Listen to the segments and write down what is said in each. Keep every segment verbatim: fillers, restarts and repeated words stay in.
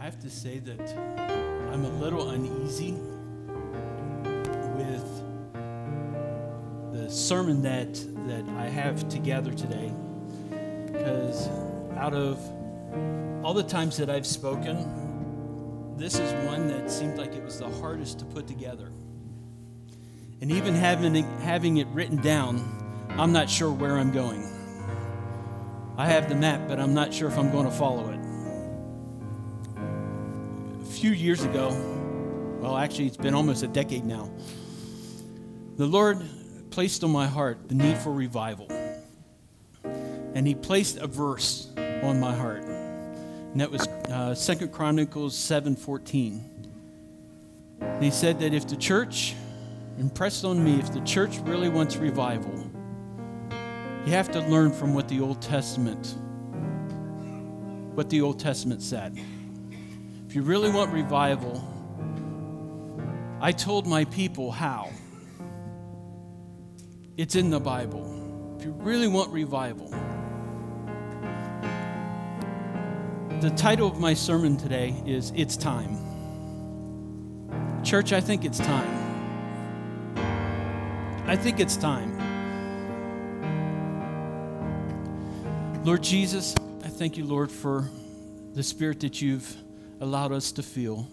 I have to say that I'm a little uneasy with the sermon that, that I have to gather today, because out of all the times that I've spoken, this is one that seemed like it was the hardest to put together. And even having it, having it written down, I'm not sure where I'm going. I have the map, but I'm not sure if I'm going to follow it. A few years ago, well, actually, it's been almost a decade now, the Lord placed on my heart the need for revival. And He placed a verse on my heart, and that was uh, Second Chronicles seven fourteen. And He said that if the church, impressed on me, if the church really wants revival, you have to learn from what the Old Testament, what the Old Testament said. If you really want revival, I told my people how. It's in the Bible. If you really want revival. The title of my sermon today is It's Time. Church, I think it's time. I think it's time. Lord Jesus, I thank you, Lord, for the spirit that you've allowed us to feel.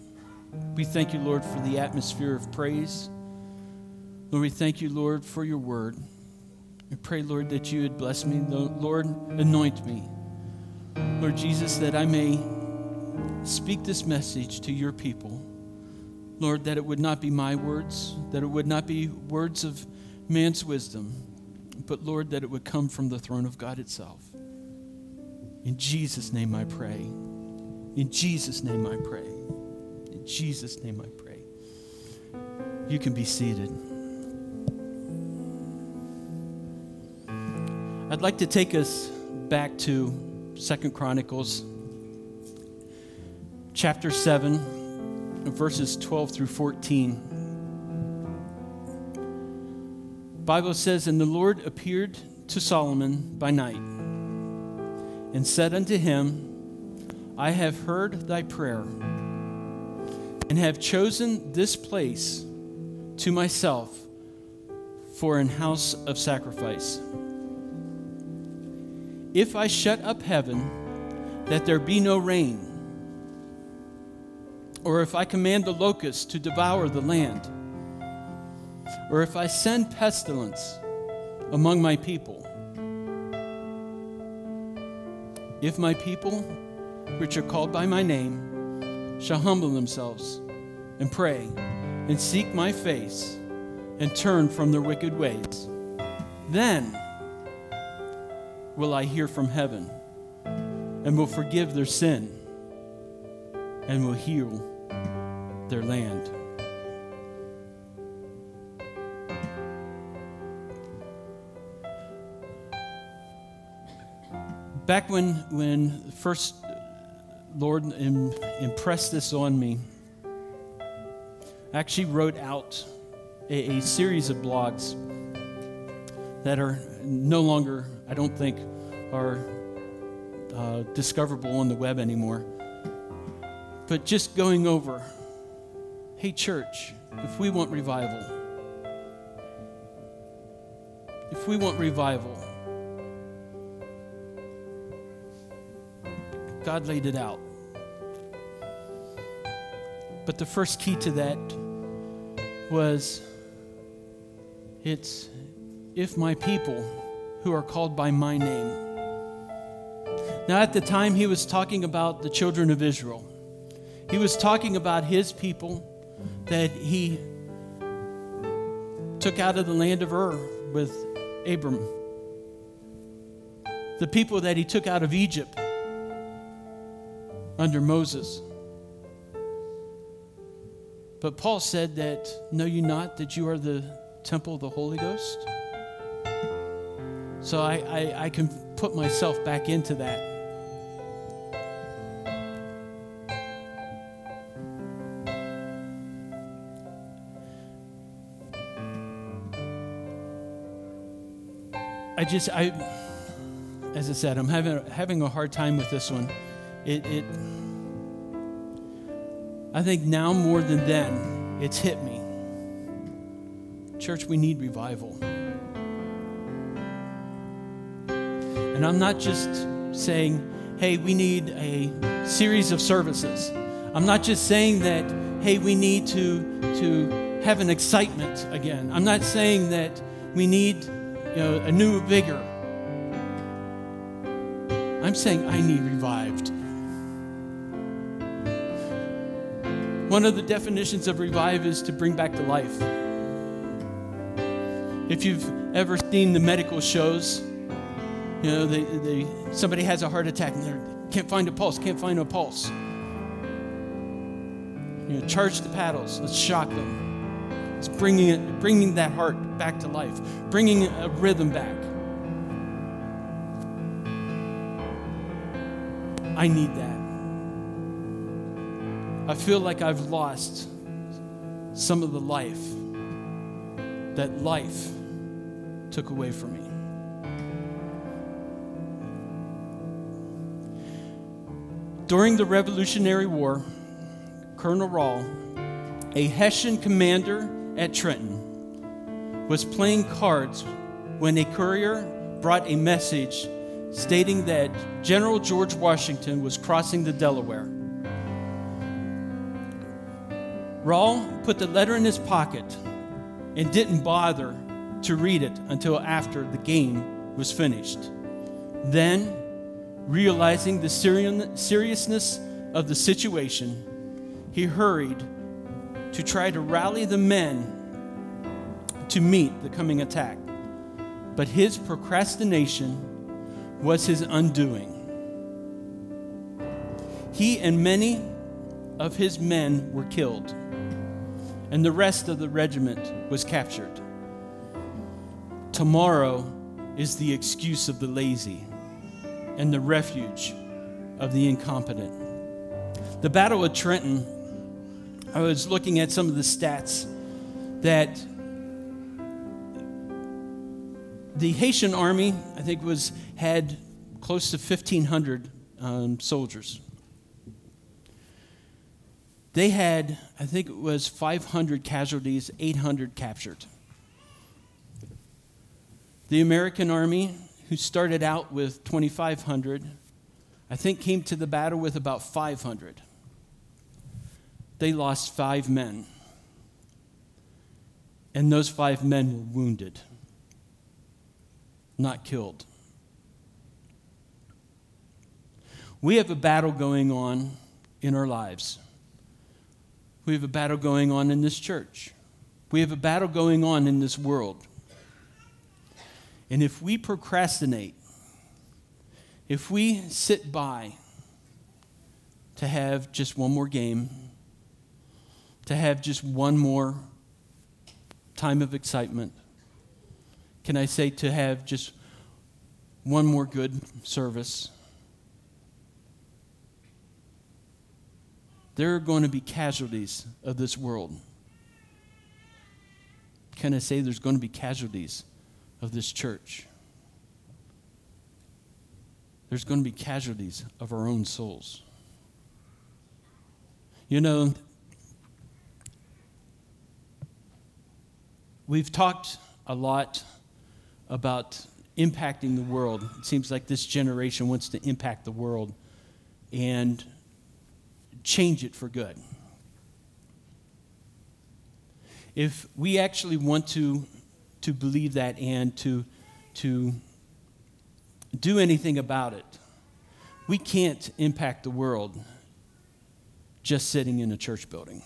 We thank you, Lord, for the atmosphere of praise. Lord, we thank you, Lord, for your word. I pray, Lord, that you would bless me. Lord, anoint me. Lord Jesus, that I may speak this message to your people. Lord, that it would not be my words, that it would not be words of man's wisdom, but, Lord, that it would come from the throne of God itself. In Jesus' name I pray. In Jesus' name I pray. In Jesus' name I pray. You can be seated. I'd like to take us back to Second Chronicles chapter seven, verses twelve through fourteen. The Bible says, "And the Lord appeared to Solomon by night and said unto him, I have heard thy prayer, and have chosen this place to myself for an house of sacrifice. If I shut up heaven, that there be no rain, or if I command the locusts to devour the land, or if I send pestilence among my people, if my people which are called by my name, shall humble themselves and pray and seek my face and turn from their wicked ways. Then will I hear from heaven and will forgive their sin and will heal their land." Back when, when first Lord im- impressed this on me, I actually wrote out a, a series of blogs that are no longer, I don't think, are uh, discoverable on the web anymore. But just going over, hey church, if we want revival, if we want revival, God laid it out. But the first key to that was, it's if my people who are called by my name. Now at the time he was talking about the children of Israel. He was talking about his people that he took out of the land of Ur with Abram. The people that he took out of Egypt under Moses. But Paul said that, know you not that you are the temple of the Holy Ghost? So I, I, I can put myself back into that. I just, I, as I said, I'm having, having a hard time with this one. It, it I think now more than then, it's hit me. Church, we need revival. And I'm not just saying, hey, we need a series of services. I'm not just saying that, hey, we need to, to have an excitement again. I'm not saying that we need, you know, a new vigor. I'm saying I need revived. One of the definitions of revive is to bring back to life. If you've ever seen the medical shows, you know, they, they, somebody has a heart attack and they can't find a pulse, can't find a pulse. You know, charge the paddles. Let's shock them. It's bringing it, bringing that heart back to life, bringing a rhythm back. I need that. I feel like I've lost some of the life that life took away from me. During the Revolutionary War, Colonel Rawl, a Hessian commander at Trenton, was playing cards when a courier brought a message stating that General George Washington was crossing the Delaware. Rawl put the letter in his pocket and didn't bother to read it until after the game was finished. Then, realizing the seri- seriousness of the situation, he hurried to try to rally the men to meet the coming attack. But his procrastination was his undoing. He and many of his men were killed, and the rest of the regiment was captured. Tomorrow is the excuse of the lazy and the refuge of the incompetent. The Battle of Trenton, I was looking at some of the stats that the Hessian army, I think, was had close to fifteen hundred um, soldiers. They had, I think it was five hundred casualties, eight hundred captured. The American army, who started out with twenty-five hundred, I think came to the battle with about five hundred. They lost five men. And those five men were wounded, not killed. We have a battle going on in our lives. We have a battle going on in this church. We have a battle going on in this world. And if we procrastinate, if we sit by to have just one more game, to have just one more time of excitement, can I say to have just one more good service, there are going to be casualties of this world. Can I say there's going to be casualties of this church? There's going to be casualties of our own souls. You know, we've talked a lot about impacting the world. It seems like this generation wants to impact the world and change it for good. If we actually want to to believe that and to to do anything about it, we can't impact the world just sitting in a church building.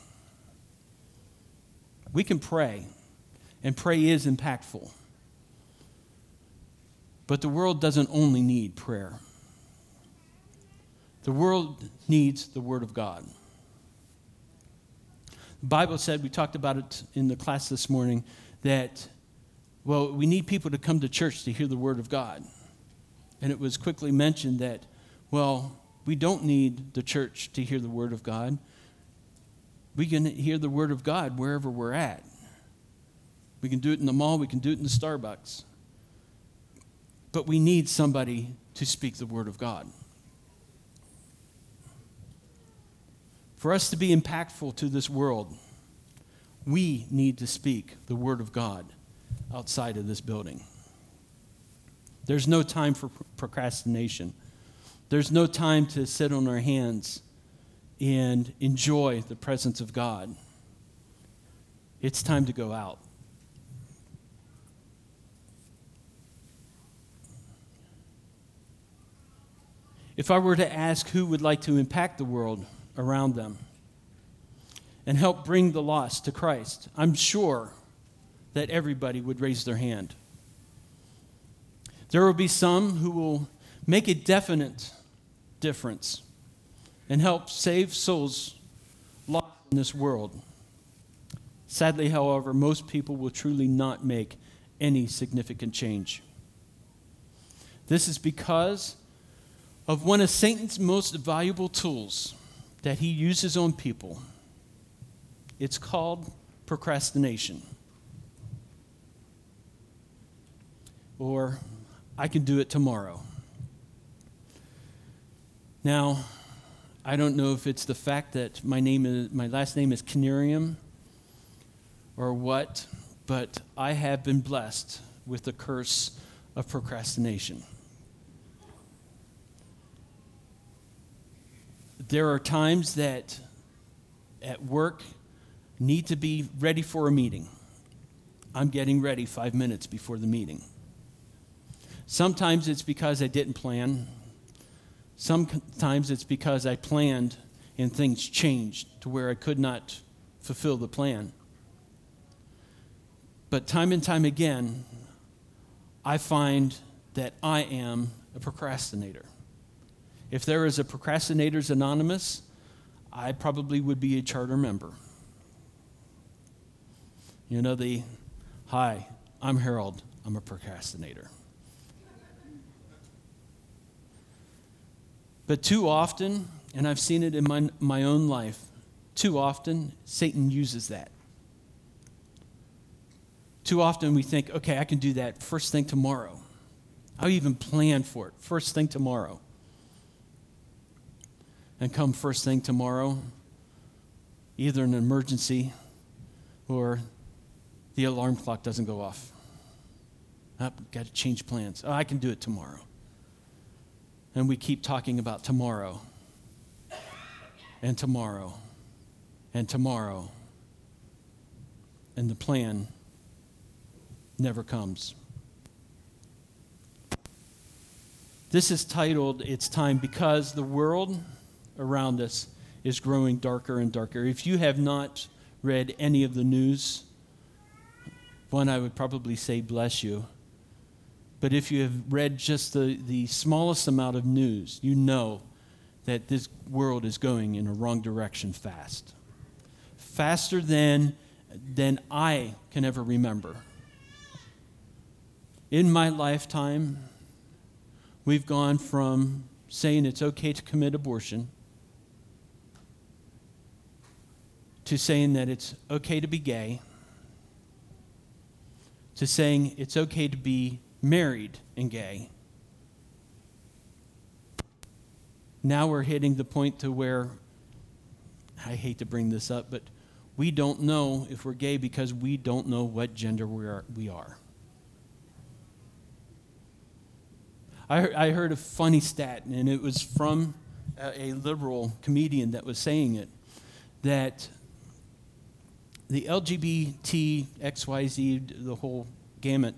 We can pray, and pray is impactful. But the world doesn't only need prayer. The world needs the Word of God. The Bible said, we talked about it in the class this morning, that, well, we need people to come to church to hear the Word of God. And it was quickly mentioned that, well, we don't need the church to hear the Word of God. We can hear the Word of God wherever we're at. We can do it in the mall. We can do it in the Starbucks. But we need somebody to speak the Word of God. For us to be impactful to this world, we need to speak the word of God outside of this building. There's no time for procrastination. There's no time to sit on our hands and enjoy the presence of God. It's time to go out. If I were to ask who would like to impact the world around them and help bring the lost to Christ, I'm sure that everybody would raise their hand. There will be some who will make a definite difference and help save souls lost in this world. Sadly, however, most people will truly not make any significant change. This is because of one of Satan's most valuable tools that he uses on people. It's called procrastination. Or, I can do it tomorrow. Now, I don't know if it's the fact that my name is, my last name is Canarium or what, but I have been blessed with the curse of procrastination. There are times that at work need to be ready for a meeting. I'm getting ready five minutes before the meeting. Sometimes it's because I didn't plan. Sometimes it's because I planned and things changed to where I could not fulfill the plan. But time and time again, I find that I am a procrastinator. If there is a Procrastinators Anonymous, I probably would be a charter member. You know, the, hi, I'm Harold, I'm a procrastinator. But too often, and I've seen it in my, my own life, too often Satan uses that. Too often we think, okay, I can do that first thing tomorrow. I'll even plan for it first thing tomorrow. And come first thing tomorrow, either an emergency or the alarm clock doesn't go off. Oh, got to change plans. Oh, I can do it tomorrow. And we keep talking about tomorrow and tomorrow and tomorrow. And the plan never comes. This is titled, It's Time, because the world around us is growing darker and darker. If you have not read any of the news, one, I would probably say bless you. But if you have read just the, the smallest amount of news, you know that this world is going in a wrong direction fast. Faster than, than I can ever remember. In my lifetime, we've gone from saying it's okay to commit abortion to saying that it's okay to be gay, to saying it's okay to be married and gay. Now we're hitting the point to where, I hate to bring this up, but we don't know if we're gay because we don't know what gender we are. We are. I, I heard a funny stat, and it was from a, a liberal comedian that was saying it, that the L G B T, X Y Z, the whole gamut,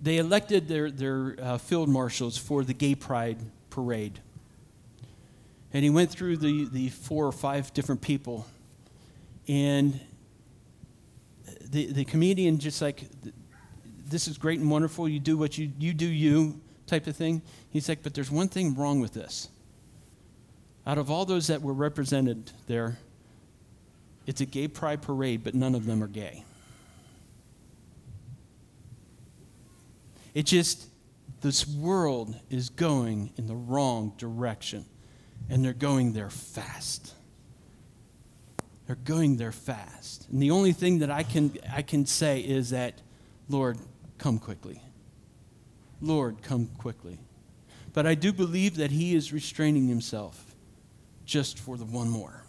they elected their, their uh, field marshals for the gay pride parade. And he went through the, the four or five different people. And the, the comedian just like, this is great and wonderful, you do what you, you do you type of thing. He's like, but there's one thing wrong with this. Out of all those that were represented there, it's a gay pride parade, but none of them are gay. It just, this world is going in the wrong direction, and they're going there fast. They're going there fast. And the only thing that I can I can say is that, Lord, come quickly. Lord, come quickly. But I do believe that he is restraining himself just for the one more.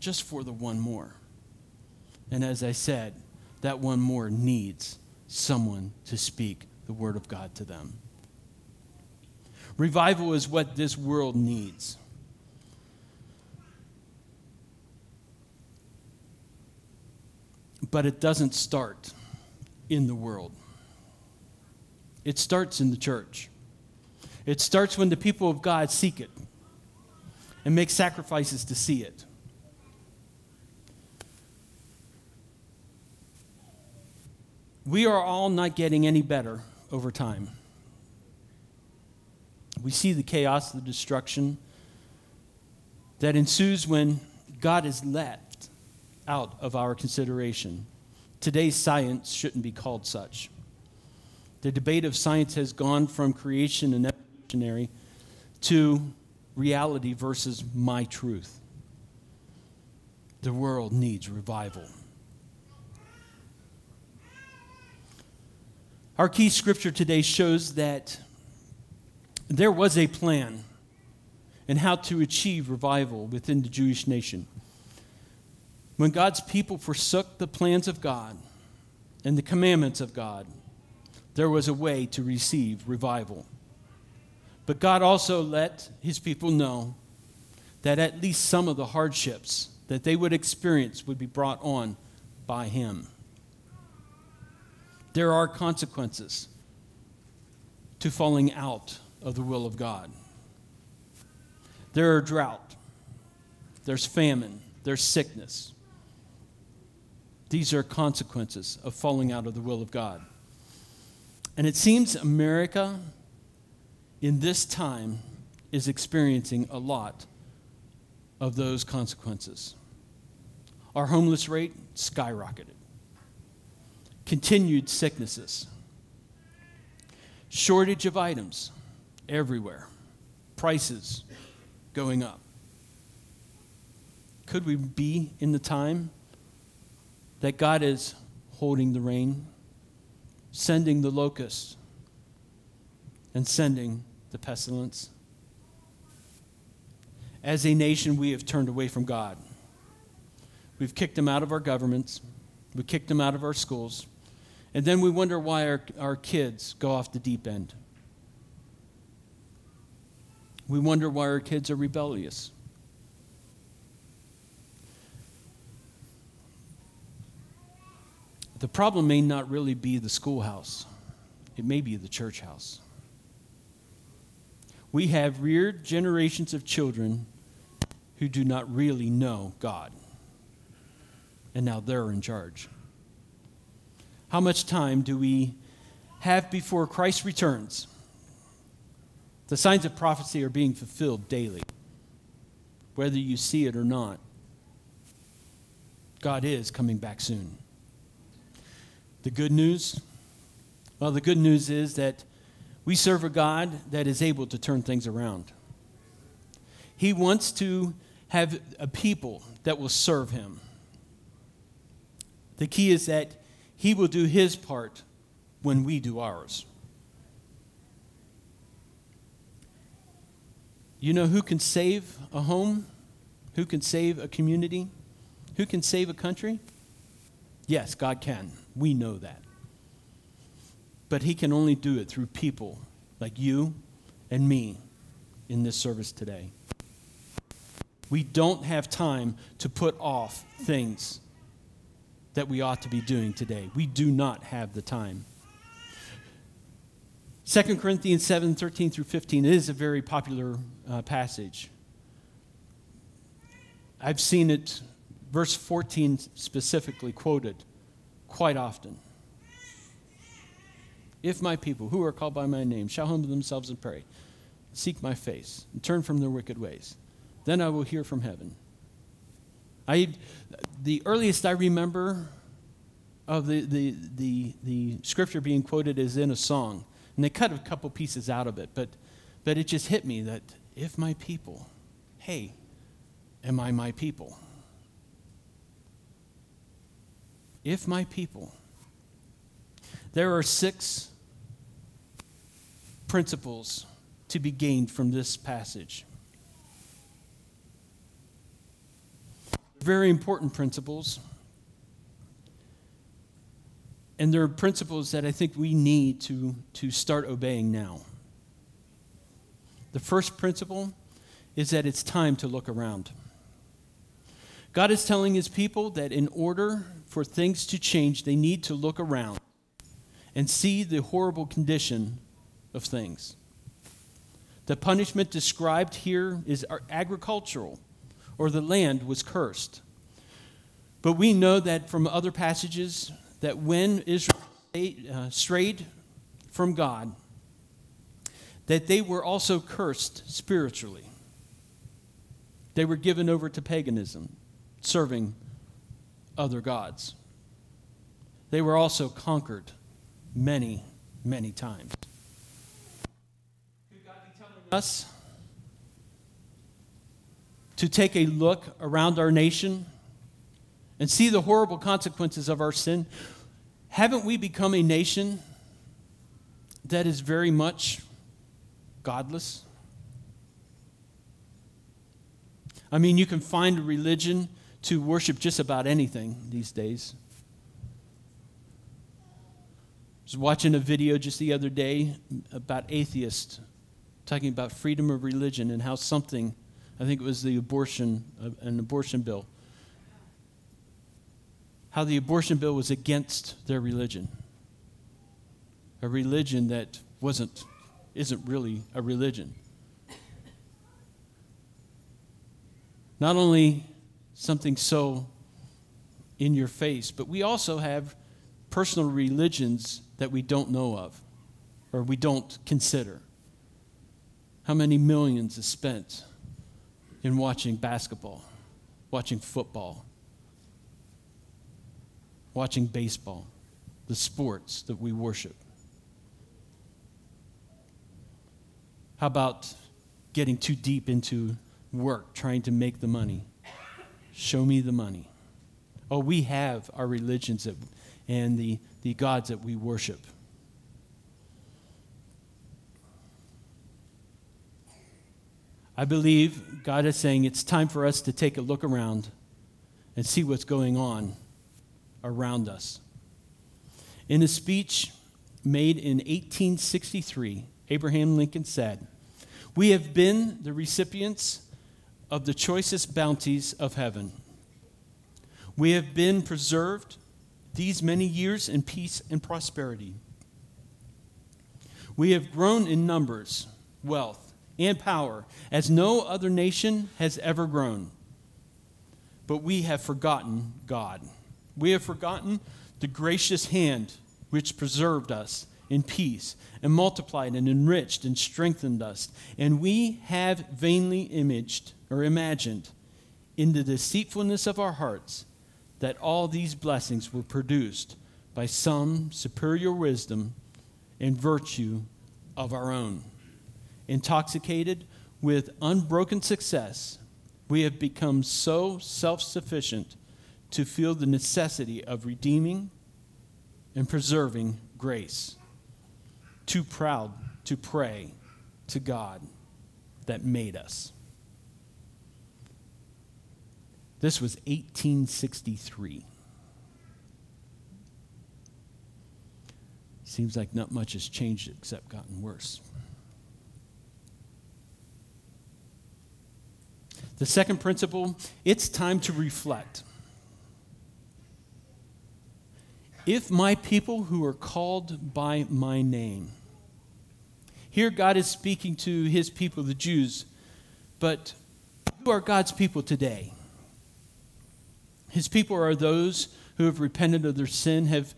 Just for the one more. And as I said, that one more needs someone to speak the word of God to them. Revival is what this world needs. But it doesn't start in the world. It starts in the church. It starts when the people of God seek it and make sacrifices to see it. We are all not getting any better over time. We see the chaos, the destruction that ensues when God is left out of our consideration. Today's science shouldn't be called such. The debate of science has gone from creation and evolutionary to reality versus my truth. The world needs revival. Our key scripture today shows that there was a plan in how to achieve revival within the Jewish nation. When God's people forsook the plans of God and the commandments of God, there was a way to receive revival. But God also let his people know that at least some of the hardships that they would experience would be brought on by him. There are consequences to falling out of the will of God. There are drought. There's famine. There's sickness. These are consequences of falling out of the will of God. And it seems America in this time is experiencing a lot of those consequences. Our homeless rate skyrocketed. Continued sicknesses. Shortage of items everywhere. Prices going up. Could we be in the time that God is holding the rain, sending the locusts, and sending the pestilence? As a nation, we have turned away from God. We've kicked him out of our governments. We kicked him out of our schools. And then we wonder why our, our kids go off the deep end. We wonder why our kids are rebellious. The problem may not really be the schoolhouse. It may be the church house. We have reared generations of children who do not really know God. And now they're in charge. How much time do we have before Christ returns? The signs of prophecy are being fulfilled daily, whether you see it or not. God is coming back soon. The good news? Well, the good news is that we serve a God that is able to turn things around. He wants to have a people that will serve him. The key is that he will do his part when we do ours. You know who can save a home? Who can save a community? Who can save a country? Yes, God can. We know that. But he can only do it through people like you and me in this service today. We don't have time to put off things that we ought to be doing today. We do not have the time. Second Corinthians seven, thirteen through fifteen is a very popular uh, passage. I've seen it, verse fourteen specifically quoted quite often. If my people, who are called by my name, shall humble themselves and pray, seek my face, and turn from their wicked ways, then I will hear from heaven. I, the earliest I remember of the, the, the, the scripture being quoted is in a song. And they cut a couple pieces out of it. But, but it just hit me that if my people, hey, am I my people? If my people. There are six principles to be gained from this passage. very important principles. And there are principles that I think we need to, to start obeying now. The first principle is that it's time to look around. God is telling his people that in order for things to change, they need to look around and see the horrible condition of things. The punishment described here is agricultural, or the land was cursed. But we know that from other passages that when Israel strayed from God, that they were also cursed spiritually. They were given over to paganism, serving other gods. They were also conquered many, many times. Could God be telling us to take a look around our nation and see the horrible consequences of our sin? Haven't we become a nation that is very much godless? I mean, you can find a religion to worship just about anything these days. I was watching a video just the other day about atheists talking about freedom of religion and how something, I think it was the abortion, an abortion bill, how the abortion bill was against their religion, a religion that wasn't, isn't really a religion. Not only something so in your face, but we also have personal religions that we don't know of or we don't consider. How many millions is spent in watching basketball, watching football, watching baseball, the sports that we worship? How about getting too deep into work, trying to make the money? Show me the money. Oh, we have our religions that, and the, the gods that we worship. I believe God is saying it's time for us to take a look around and see what's going on around us. In a speech made in eighteen sixty-three, Abraham Lincoln said, "We have been the recipients of the choicest bounties of heaven. We have been preserved these many years in peace and prosperity. We have grown in numbers, wealth, and power as no other nation has ever grown. But we have forgotten God. We have forgotten the gracious hand which preserved us in peace and multiplied and enriched and strengthened us. And we have vainly imaged or imagined in the deceitfulness of our hearts that all these blessings were produced by some superior wisdom and virtue of our own. Intoxicated with unbroken success, we have become so self-sufficient to feel the necessity of redeeming and preserving grace, too proud to pray to God that made us." This was eighteen sixty-three. Seems like not much has changed except gotten worse. The second principle, it's time to reflect. If my people who are called by my name. Here God is speaking to his people, the Jews, but who are God's people today? His people are those who have repented of their sin, have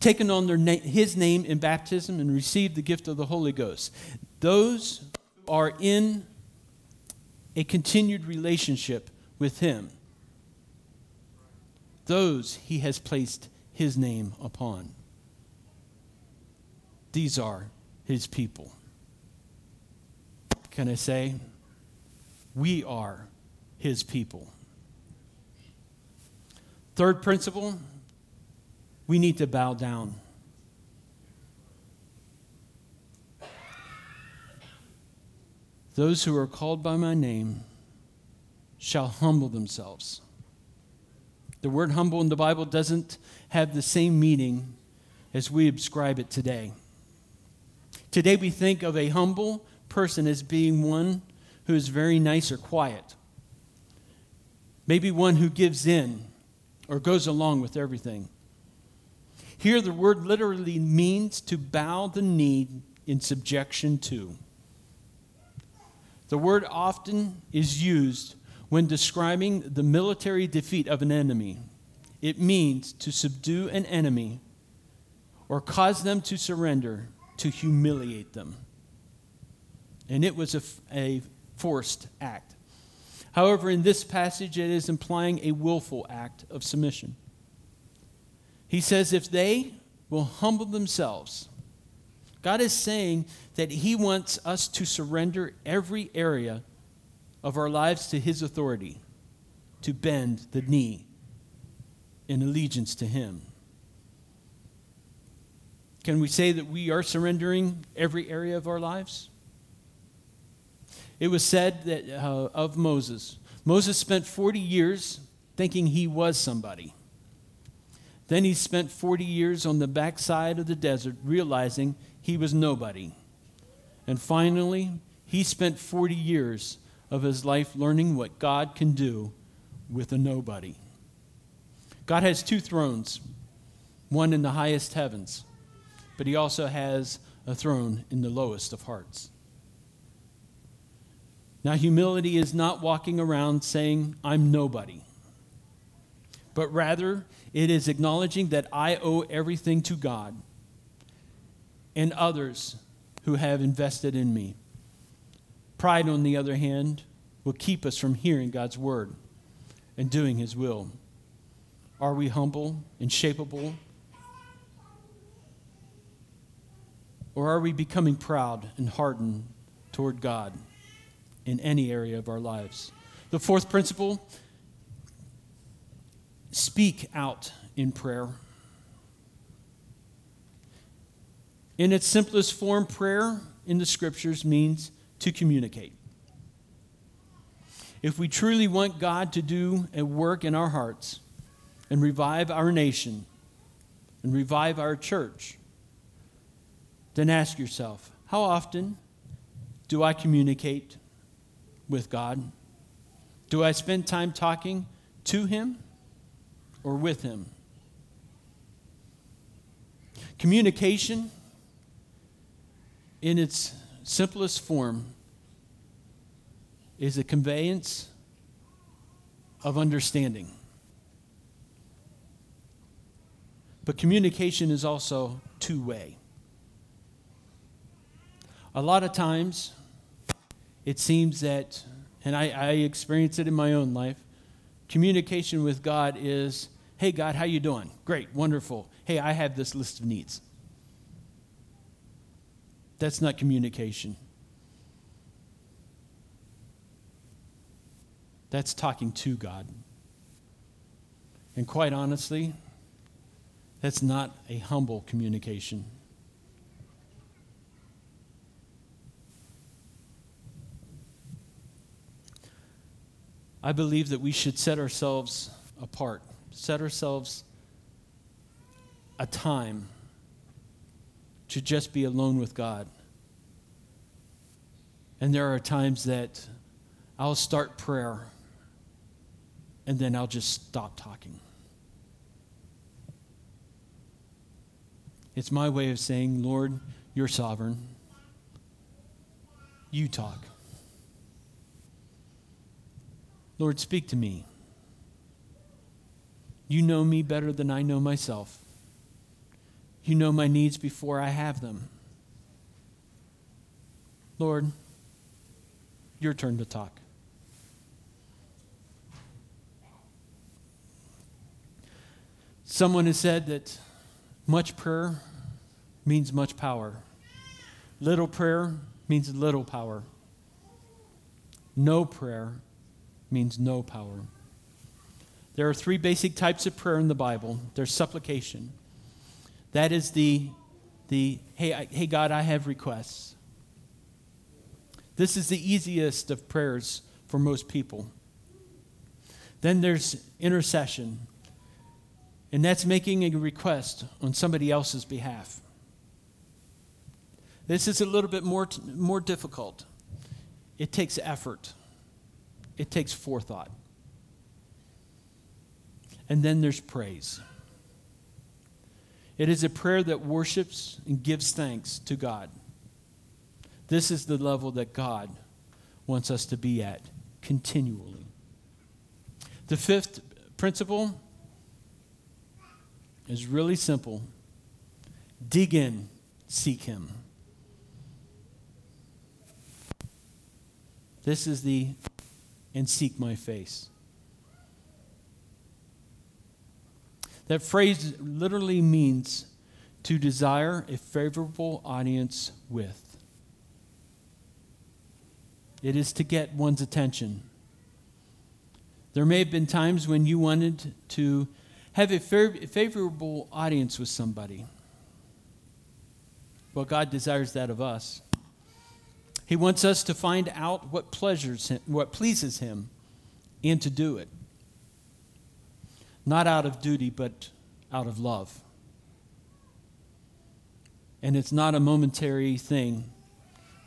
taken on their na- his name in baptism and received the gift of the Holy Ghost. Those who are in a continued relationship with him. Those he has placed his name upon. These are his people. Can I say, we are his people. Third principle, we need to bow down. Those who are called by my name shall humble themselves The word humble in the Bible doesn't have the same meaning as we ascribe it today. Today we think of a humble person as being one who is very nice or quiet. Maybe one who gives in or goes along with everything. Here the word literally means to bow the knee in subjection to. The word often is used when describing the military defeat of an enemy. It means to subdue an enemy or cause them to surrender, to humiliate them. And it was a, a forced act. However, in this passage, it is implying a willful act of submission. He says, if they will humble themselves, God is saying that He wants us to surrender every area of our lives to His authority, to bend the knee in allegiance to Him. Can we say that we are surrendering every area of our lives? It was said that uh, of Moses. Moses spent forty years thinking he was somebody. Then he spent forty years on the backside of the desert realizing he was nobody. And finally, he spent forty years of his life learning what God can do with a nobody. God has two thrones, one in the highest heavens, but He also has a throne in the lowest of hearts. Now, humility is not walking around saying, I'm nobody, but rather it is acknowledging that I owe everything to God and others who have invested in me. Pride, on the other hand, will keep us from hearing God's word and doing His will. Are we humble and shapeable? Or are we becoming proud and hardened toward God in any area of our lives? The fourth principle, speak out in prayer. In its simplest form, prayer in the Scriptures means to communicate. If we truly want God to do a work in our hearts and revive our nation and revive our church, then ask yourself, how often do I communicate with God? Do I spend time talking to Him or with Him? Communication, in its simplest form, is a conveyance of understanding. But communication is also two-way. A lot of times, it seems that, and I, I experience it in my own life, communication with God is, hey, God, how you doing? Great, wonderful. Hey, I have this list of needs. That's not communication. That's talking to God. And quite honestly, that's not a humble communication. I believe that we should set ourselves apart, set ourselves a time to just be alone with God. And there are times that I'll start prayer and then I'll just stop talking. It's my way of saying, Lord, You're sovereign. You talk. Lord, speak to me. You know me better than I know myself. You know my needs before I have them. Lord, Your turn to talk. Someone has said that much prayer means much power. Little prayer means little power. No prayer means no power. There are three basic types of prayer in the Bible. There's supplication. That is the, the hey, I, hey God, I have requests. This is the easiest of prayers for most people. Then there's intercession. And that's making a request on somebody else's behalf. This is a little bit more, more difficult. It takes effort. It takes forethought. And then there's praise. It is a prayer that worships and gives thanks to God. This is the level that God wants us to be at continually. The fifth principle is really simple. Dig in, seek Him. This is the, and seek my face. That phrase literally means to desire a favorable audience with. It is to get one's attention. There may have been times when you wanted to have a favorable audience with somebody. Well, God desires that of us. He wants us to find out what pleasures him, what pleases Him, and to do it. Not out of duty, but out of love. And it's not a momentary thing,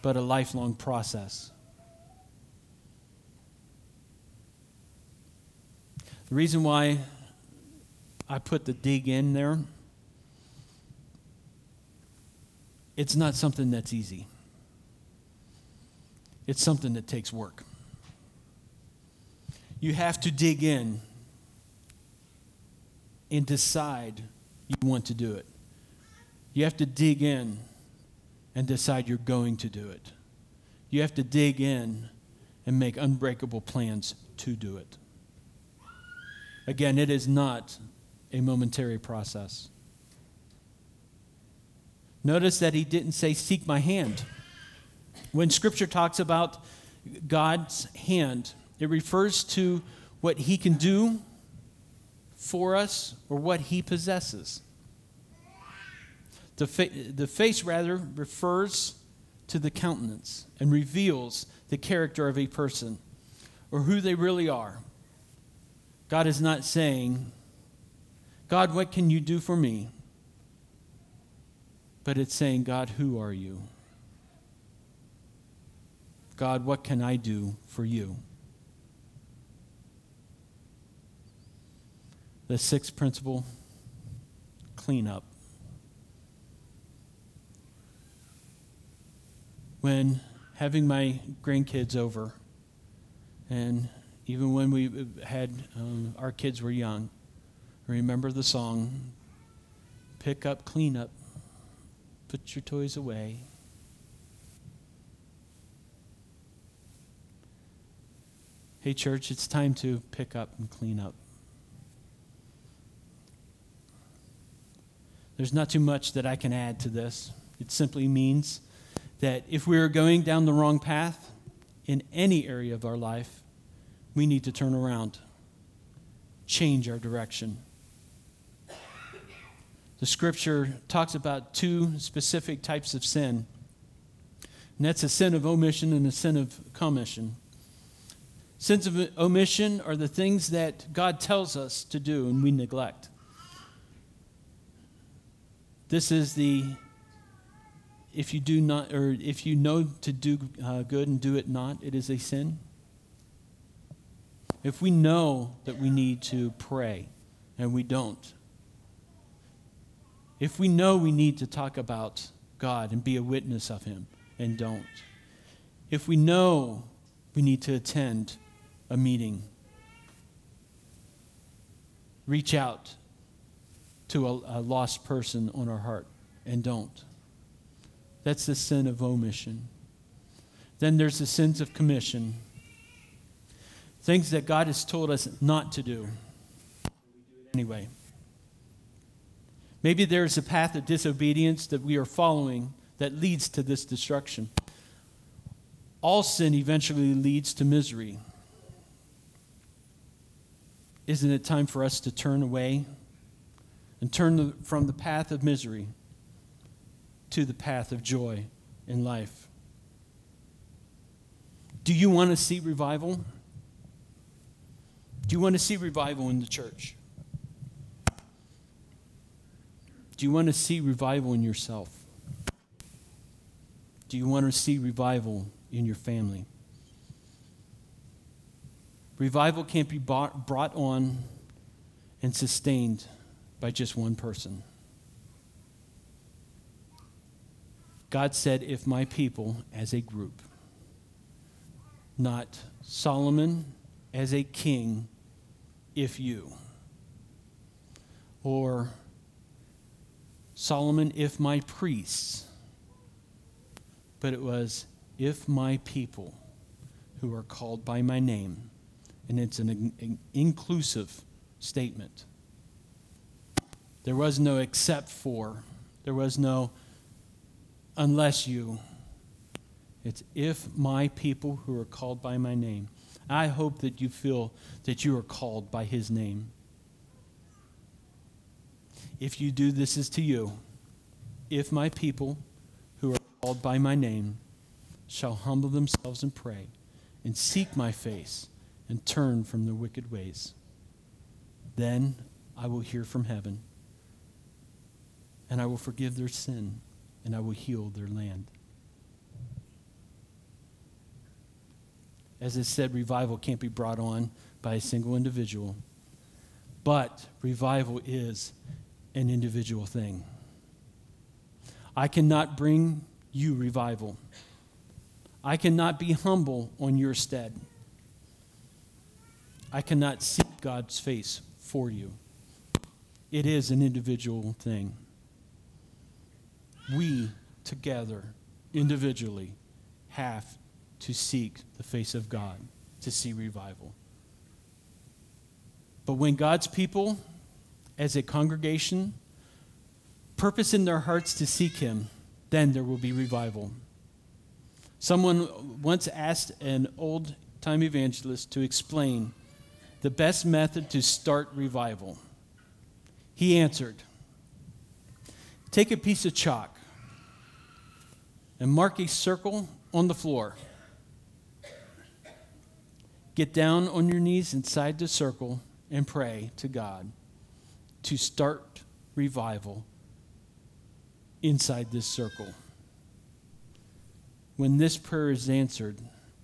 but a lifelong process. The reason why I put the dig in there, it's not something that's easy. It's something that takes work. You have to dig in and decide you want to do it. You have to dig in and decide you're going to do it. You have to dig in and make unbreakable plans to do it. Again, it is not a momentary process. Notice that He didn't say, seek my hand. When Scripture talks about God's hand, it refers to what He can do for us or what He possesses. The, fa- the face, rather, refers to the countenance and reveals the character of a person or who they really are. God is not saying, God, what can you do for me? But it's saying, God, who are you? God, what can I do for you? The sixth principle, clean up. When having my grandkids over, and even when we had, um, our kids were young, remember the song, pick up, clean up, put your toys away. Hey, church, it's time to pick up and clean up. There's not too much that I can add to this. It simply means that if we are going down the wrong path in any area of our life, we need to turn around, change our direction. The Scripture talks about two specific types of sin, and that's a sin of omission and a sin of commission. Sins of omission are the things that God tells us to do and we neglect. This is the, if you do not, or if you know to do uh, good and do it not, it is a sin. If we know that we need to pray and we don't. If we know we need to talk about God and be a witness of Him and don't. If we know we need to attend a meeting. Reach out to a, a lost person on our heart and don't. That's the sin of omission. Then there's the sins of commission. Things that God has told us not to do. Anyway. Maybe there's a path of disobedience that we are following that leads to this destruction. All sin eventually leads to misery. Isn't it time for us to turn away and turn the, from the path of misery to the path of joy in life? Do you want to see revival? Do you want to see revival in the church? Do you want to see revival in yourself? Do you want to see revival in your family? Revival can't be bought, brought on and sustained by just one person. God said, if my people as a group, not Solomon as a king, if you, or Solomon, if my priests, but it was, if my people who are called by my name, and it's an, an inclusive statement. There was no except for, there was no unless you. It's if my people who are called by my name. I hope that you feel that you are called by his name. If you do, this is to you. If my people who are called by my name shall humble themselves and pray and seek my face and turn from their wicked ways, then I will hear from heaven and I will forgive their sin and I will heal their land. As I said, revival can't be brought on by a single individual, but revival is an individual thing. I cannot bring you revival. I cannot be humble on your stead. I cannot seek God's face for you. It is an individual thing. We together, individually, have to seek the face of God, to see revival. But when God's people, as a congregation, purpose in their hearts to seek him, then there will be revival. Someone once asked an old-time evangelist to explain the best method to start revival. He answered, take a piece of chalk and mark a circle on the floor. Get down on your knees inside the circle and pray to God to start revival inside this circle. When this prayer is answered,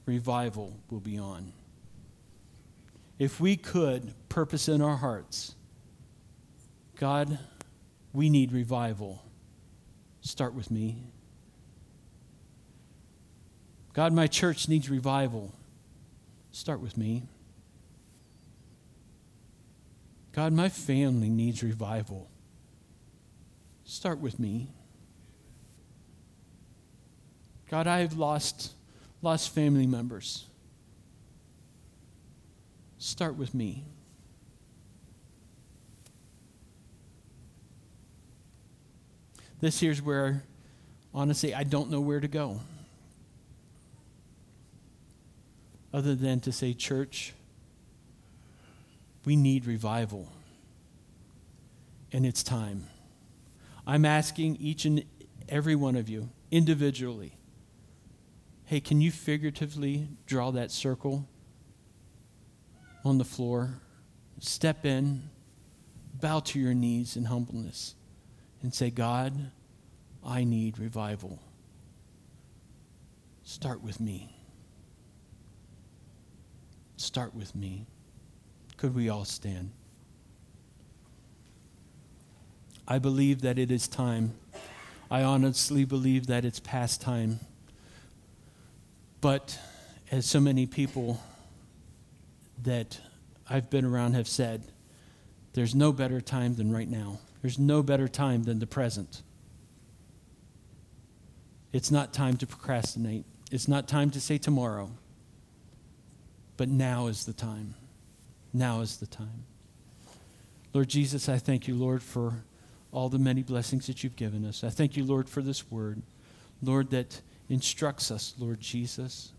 revival will be on. If we could purpose in our hearts, God, we need revival. Start with me. God, my church needs revival. Start with me. God, my family needs revival. Start with me. God, I have lost, lost family members. Start with me. This here's where, honestly, I don't know where to go. Other than to say, church, we need revival. And it's time. I'm asking each and every one of you, individually, hey, can you figuratively draw that circle on the floor? Step in, bow to your knees in humbleness, and say, God, I need revival. Start with me. Start with me. Could we all stand? I believe that it is time. I honestly believe that it's past time. But as so many people that I've been around have said, there's no better time than right now. There's no better time than the present. It's not time to procrastinate. It's not time to say tomorrow. But now is the time. Now is the time. Lord Jesus, I thank you, Lord, for all the many blessings that you've given us. I thank you, Lord, for this word, Lord, that instructs us, Lord Jesus.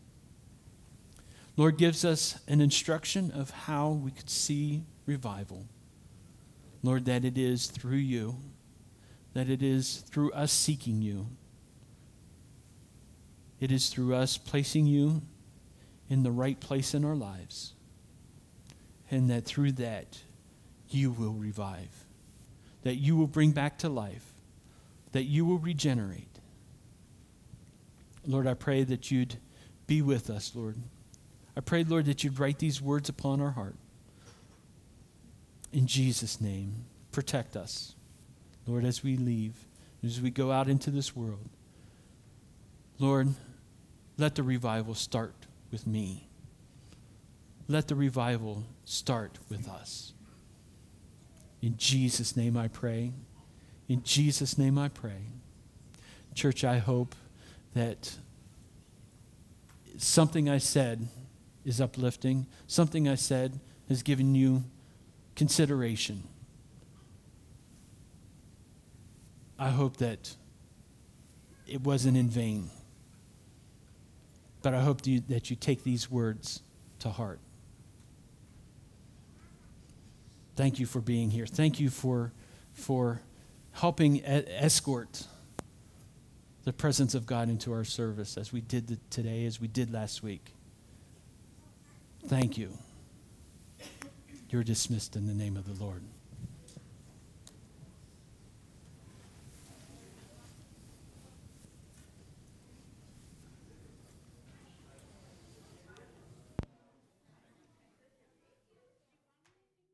Lord, gives us an instruction of how we could see revival. Lord, that it is through you, that it is through us seeking you. It is through us placing you in the right place in our lives, and that through that you will revive, that you will bring back to life, that you will regenerate. Lord, I pray that you'd be with us, Lord. I pray, Lord, that you'd write these words upon our heart. In Jesus' name, protect us, Lord, as we leave, as we go out into this world. Lord, let the revival start with me. Let the revival start with us. In Jesus' name I pray. In Jesus' name I pray. Church, I hope that something I said is uplifting. Something I said has given you consideration. I hope that it wasn't in vain. But I hope that you, that you take these words to heart. Thank you for being here. Thank you for, for helping escort the presence of God into our service as we did the, today, as we did last week. Thank you. You're dismissed in the name of the Lord.